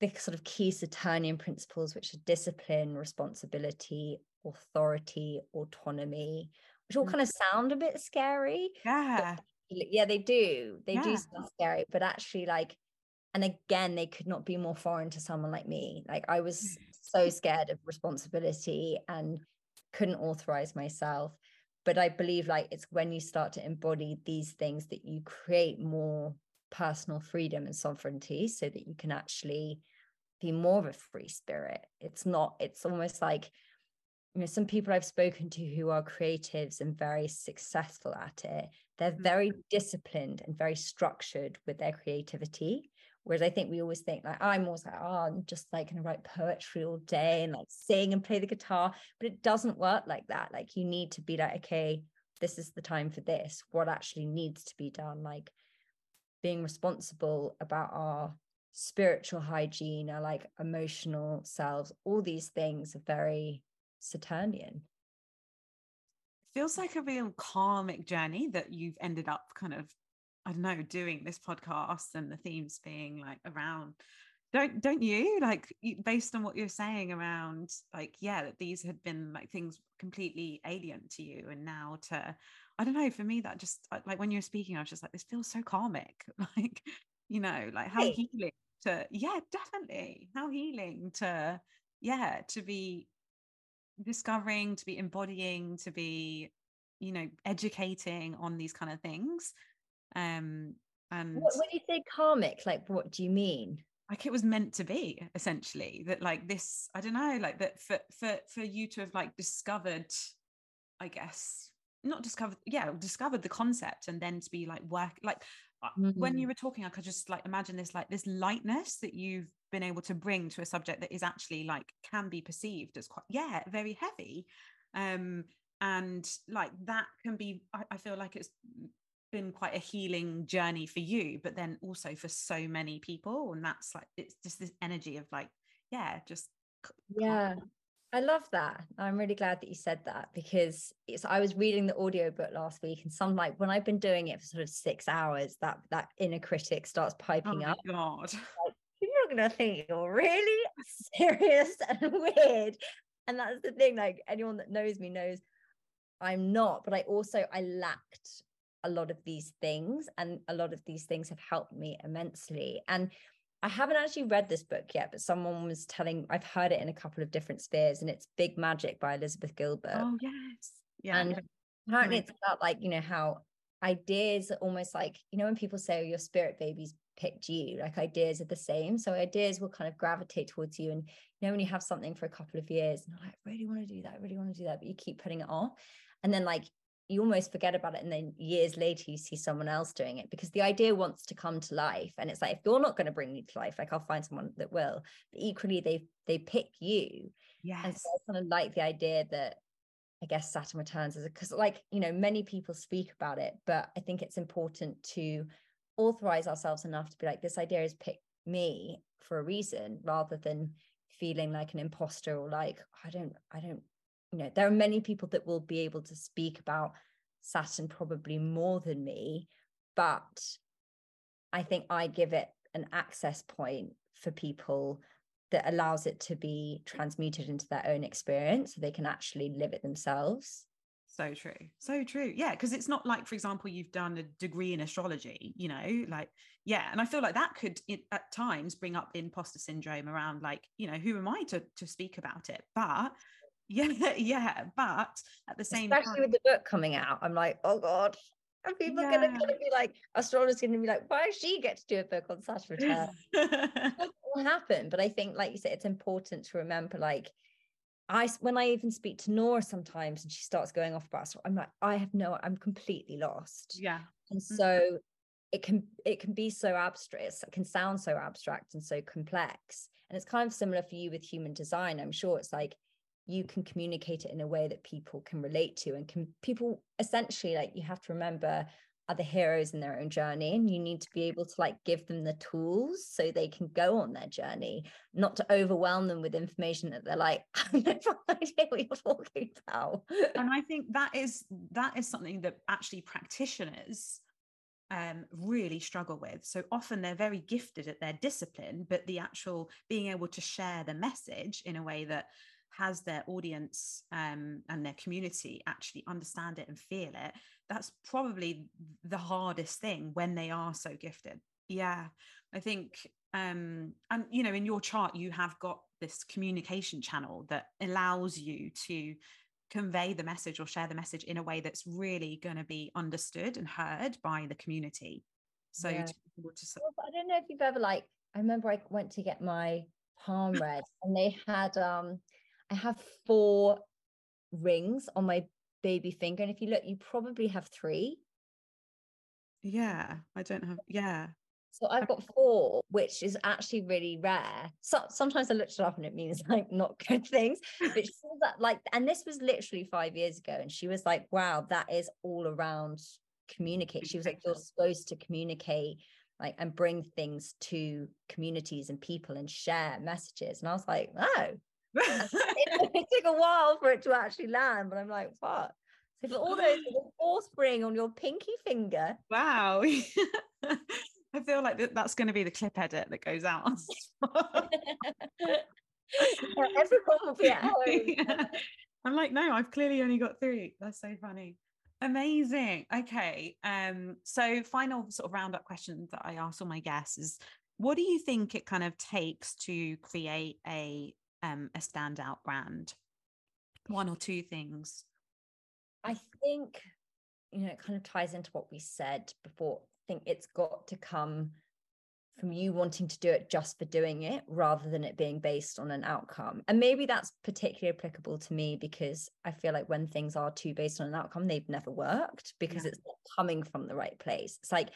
the sort of key Saturnian principles, which are discipline, responsibility, authority, autonomy, which all kind of sound a bit scary. Yeah. But, yeah, they do. They yeah. do sound scary, but actually like, and again, they could not be more foreign to someone like me. Like I was so scared of responsibility and couldn't authorize myself. But I believe like it's when you start to embody these things that you create more personal freedom and sovereignty so that you can actually be more of a free spirit. It's not, it's almost like, you know, some people I've spoken to who are creatives and very successful at it, they're very disciplined and very structured with their creativity. Whereas I think we always think like, I'm always like, oh, I'm just like going to write poetry all day and like sing and play the guitar, but it doesn't work like that. Like you need to be like, okay, this is the time for this. What actually needs to be done? Like being responsible about our spiritual hygiene, our like emotional selves, all these things are very Saturnian. It feels like a real karmic journey that you've ended up kind of, I don't know, doing this podcast and the themes being like around, don't don't you? Like based on what you're saying around like, yeah, that these had been like things completely alien to you. And now to, I don't know, for me, that just like when you're speaking, I was just like, this feels so karmic. Like, you know, like how hey. healing to, yeah, definitely. How healing to, yeah, to be discovering, to be embodying, to be, you know, educating on these kind of things. Um, and what, when you say karmic, like, what do you mean? Like it was meant to be, essentially, that like this, I don't know, like that for for for you to have like discovered, I guess, not discovered, yeah, discovered the concept and then to be like work, like mm. when you were talking, I could just like imagine this, like this lightness that you've been able to bring to a subject that is actually like can be perceived as quite, yeah, very heavy. Um, and like that can be, I, I feel like it's been quite a healing journey for you, but then also for so many people. And that's like, it's just this energy of like, yeah, just yeah. I love that. I'm really glad that you said that, because it's, I was reading the audiobook last week, and some like when I've been doing it for sort of six hours, that that inner critic starts piping oh up. God. Like, you're not gonna think you're really serious and weird. And that's the thing, like anyone that knows me knows I'm not, but I also I lacked a lot of these things, and a lot of these things have helped me immensely. And I haven't actually read this book yet, but someone was telling, I've heard it in a couple of different spheres, and it's Big Magic by Elizabeth Gilbert. Oh yes. Yeah. And yeah. apparently it's about like, you know, how ideas are almost like, you know, when people say, oh, your spirit babies picked you, like ideas are the same. So ideas will kind of gravitate towards you. And you know, when you have something for a couple of years and you're like, I really want to do that, I really want to do that, but you keep putting it off. And then like, you almost forget about it, and then years later you see someone else doing it, because the idea wants to come to life. And it's like, if you're not going to bring me to life, like I'll find someone that will. But equally they they pick you. Yes. And so I kind of like the idea that I guess Saturn returns is because, like, you know, many people speak about it, but I think it's important to authorize ourselves enough to be like, this idea is pick me for a reason, rather than feeling like an imposter or like, I don't, I don't, you know, there are many people that will be able to speak about Saturn probably more than me, but I think I give it an access point for people that allows it to be transmuted into their own experience so they can actually live it themselves. So true. So true. Yeah. Because it's not like, for example, you've done a degree in astrology, you know, like, yeah. And I feel like that could at times bring up imposter syndrome around like, you know, who am I to, to speak about it? But yeah, yeah. But at the same time, especially with the book coming out, I'm like, oh God. And people yeah. are going to be like, astrologers going to be like, why does she get to do a book on Saturn Returns? It will happen. But I think, like you said, it's important to remember, like, I, when I even speak to Nora sometimes and she starts going off about astrology, I'm like, I have no, I'm completely lost. Yeah. And mm-hmm. so it can, it can be so abstract, it can sound so abstract and so complex. And it's kind of similar for you with human design. I'm sure it's like, you can communicate it in a way that people can relate to, and can people essentially, like, you have to remember are the heroes in their own journey, and you need to be able to like give them the tools so they can go on their journey, not to overwhelm them with information that they're like, I have no idea what you're talking about. And I think that is that is something that actually practitioners Um, really struggle with. So often they're very gifted at their discipline, but the actual being able to share the message in a way that has their audience um, and their community actually understand it and feel it, that's probably the hardest thing when they are so gifted. Yeah, I think, um, and you know, in your chart, you have got this communication channel that allows you to convey the message or share the message in a way that's really going to be understood and heard by the community. So yeah. to, to... I don't know if you've ever, like, I remember I went to get my palm read and they had, um, I have four rings on my baby finger. And if you look, you probably have three. Yeah, I don't have, yeah. So I've got four, which is actually really rare. So sometimes I looked it up and it means like not good things, but she was that like, and this was literally five years ago. And she was like, wow, that is all around communicate. She was like, you're supposed to communicate like and bring things to communities and people and share messages. And I was like, oh, it, it took a while for it to actually land, but I'm like, what? So for all those, the fourth ring on your pinky finger. Wow. I feel like that that's going to be the clip edit that goes out on everyone will be at home. Yeah. I'm like, no, I've clearly only got three. That's so funny. Amazing. Okay. Um, so final sort of roundup question that I ask all my guests is, what do you think it kind of takes to create a um a standout brand? One or two things. I think, you know, it kind of ties into what we said before. Think it's got to come from you wanting to do it just for doing it, rather than it being based on an outcome. And maybe that's particularly applicable to me, because I feel like when things are too based on an outcome, they've never worked, because yeah. it's not coming from the right place. It's like,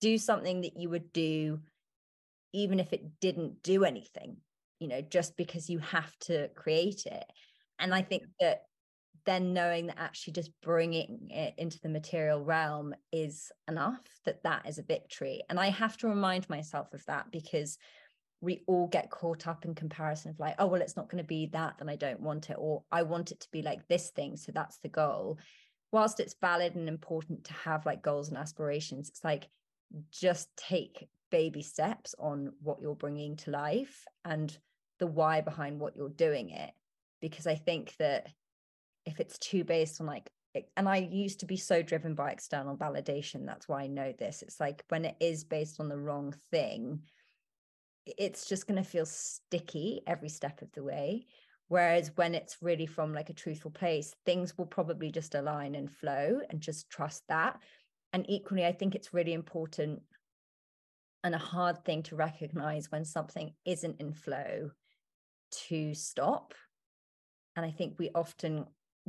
do something that you would do even if it didn't do anything, you know, just because you have to create it. And I think that then knowing that actually just bringing it into the material realm is enough, that that is a victory. And I have to remind myself of that, because we all get caught up in comparison of like, oh, well, it's not going to be that, then I don't want it, or I want it to be like this thing, so that's the goal. Whilst it's valid and important to have like goals and aspirations, it's like, just take baby steps on what you're bringing to life and the why behind what you're doing it. Because I think that if it's too based on like, and I used to be so driven by external validation, that's why I know this. It's like, when it is based on the wrong thing, it's just going to feel sticky every step of the way. Whereas when it's really from like a truthful place, things will probably just align and flow, and just trust that. And equally, I think it's really important and a hard thing to recognize when something isn't in flow, to stop. And I think we often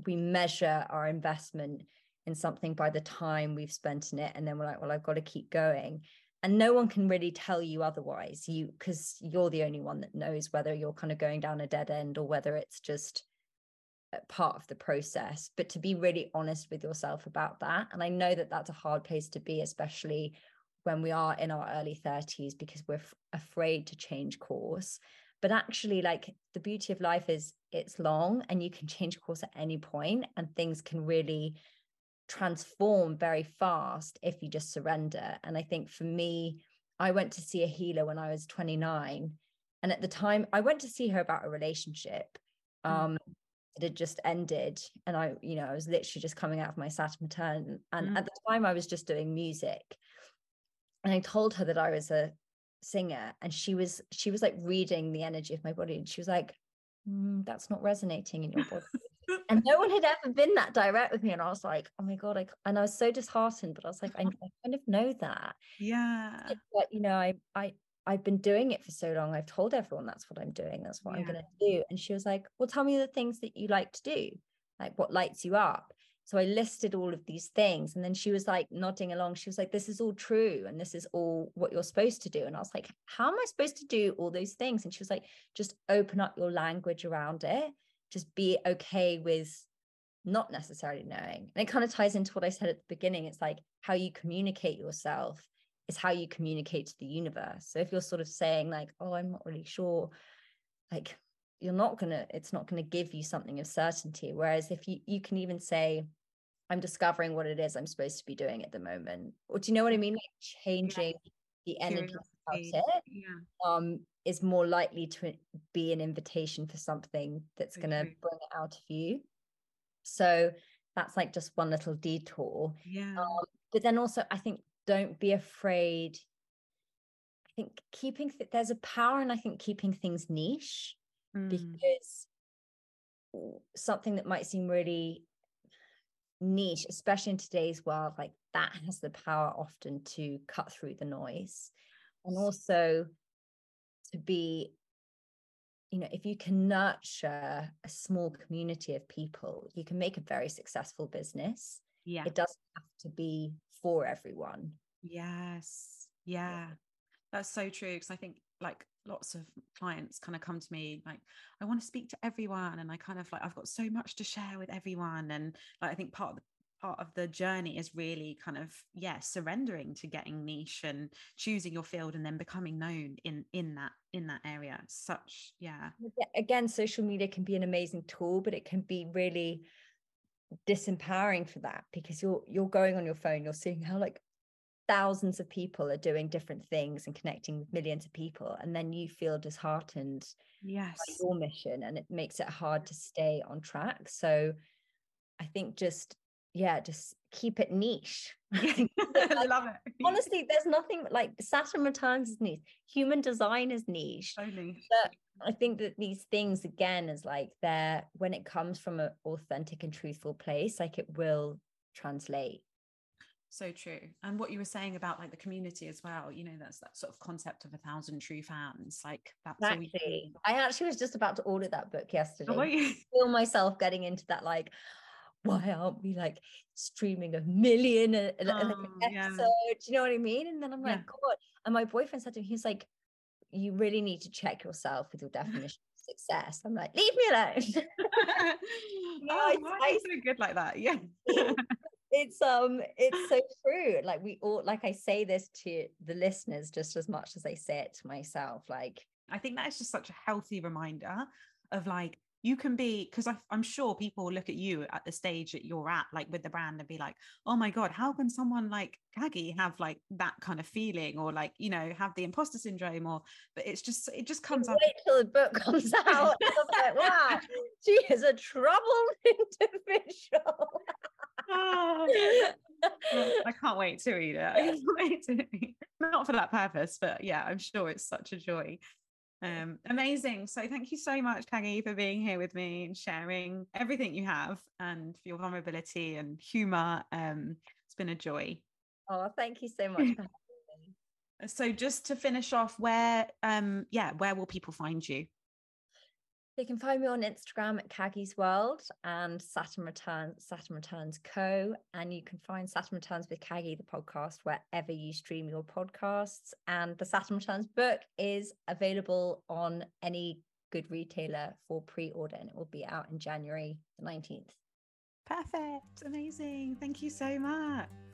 we measure our investment in something by the time we've spent in it. And then we're like, well, I've got to keep going. And no one can really tell you otherwise, you because you're the only one that knows whether you're kind of going down a dead end or whether it's just part of the process. But to be really honest with yourself about that. And I know that that's a hard place to be, especially when we are in our early thirties because we're f- afraid to change course. But actually, like, the beauty of life is it's long and you can change course at any point, and things can really transform very fast if you just surrender. And I think for me, I went to see a healer when I was twenty-nine. And at the time I went to see her about a relationship um, mm. that had just ended. And I, you know, I was literally just coming out of my Saturn return. And mm. at the time I was just doing music. And I told her that I was a singer, and she was, she was like reading the energy of my body. And she was like, mm, that's not resonating in your body. And no one had ever been that direct with me. And I was like, oh my God. I and I was so disheartened, but I was like, I, I kind of know that. Yeah. But, you know, I, I, I've been doing it for so long. I've told everyone that's what I'm doing. That's what yeah. I'm going to do. And she was like, well, tell me the things that you like to do, like what lights you up. So I listed all of these things. And then she was like nodding along. She was like, this is all true. And this is all what you're supposed to do. And I was like, how am I supposed to do all those things? And she was like, just open up your language around it. Just be okay with not necessarily knowing. And it kind of ties into what I said at the beginning. It's like how you communicate yourself is how you communicate to the universe. So if you're sort of saying like, oh, I'm not really sure, like you're not going to, it's not going to give you something of certainty. Whereas if you, you can even say, I'm discovering what it is I'm supposed to be doing at the moment. Or do you know what I mean? Like changing yeah. the energy about it yeah. um, is more likely to be an invitation for something that's okay. going to bring it out of you. So that's like just one little detour. Yeah. Um, but then also I think, don't be afraid. I think keeping, th- there's a power in, I think, keeping things niche mm. because something that might seem really niche, especially in today's world, like that has the power often to cut through the noise. And also to be, you know, if you can nurture a small community of people, you can make a very successful business. Yeah. It doesn't have to be for everyone. Yes. Yeah. yeah. That's so true. Because I think like lots of clients kind of come to me like, I want to speak to everyone. And I kind of like, I've got so much to share with everyone. And like, I think part of the part of the journey is really kind of, yeah, surrendering to getting niche and choosing your field and then becoming known in, in that, in that area. Such, yeah. Again, social media can be an amazing tool, but it can be really disempowering for that, because you're you're going on your phone, you're seeing how like thousands of people are doing different things and connecting with millions of people, and then you feel disheartened yes by your mission, and it makes it hard to stay on track. So I think just yeah just keep it niche. I love it. Honestly, there's nothing like Saturn Returns is niche, Human Design is niche, so niche. But I think that these things again is like they're, when it comes from an authentic and truthful place, like it will translate. So true. And what you were saying about like the community as well, you know, that's that sort of concept of a thousand true fans. Like that's exactly. I actually was just about to order that book yesterday. Oh, I feel myself getting into that, like, why aren't we like streaming a million a, a, oh, like an episode? Yeah. Do you know what I mean? And then I'm like, yeah. God. And my boyfriend said to me, he's like, you really need to check yourself with your definition of success. I'm like, leave me alone. No, oh, why are you so good like that? Yeah. it's um it's so true. Like we all, like I say this to the listeners just as much as I say it to myself. Like I think that is just such a healthy reminder of like, you can be, because I'm sure people look at you at the stage that you're at, like with the brand, and be like, oh my God, how can someone like Caggie have like that kind of feeling, or like, you know, have the imposter syndrome, or, but it's just, it just comes out. Wait till the book comes out. Like, wow, she is a troubled individual. Oh, I can't wait to read it. I can't wait to read it. Not for that purpose, but yeah, I'm sure it's such a joy. Um, amazing. So thank you so much, Caggie, for being here with me and sharing everything you have, and for your vulnerability and humour. Um, it's been a joy. Oh, thank you so much for having me. So just to finish off, where um yeah, where will people find you? They can find me on Instagram at Caggie's World and Saturn Returns, Saturn Returns Co. And you can find Saturn Returns with Caggie, the podcast, wherever you stream your podcasts. And the Saturn Returns book is available on any good retailer for pre-order, and it will be out in January the nineteenth. Perfect. Amazing. Thank you so much.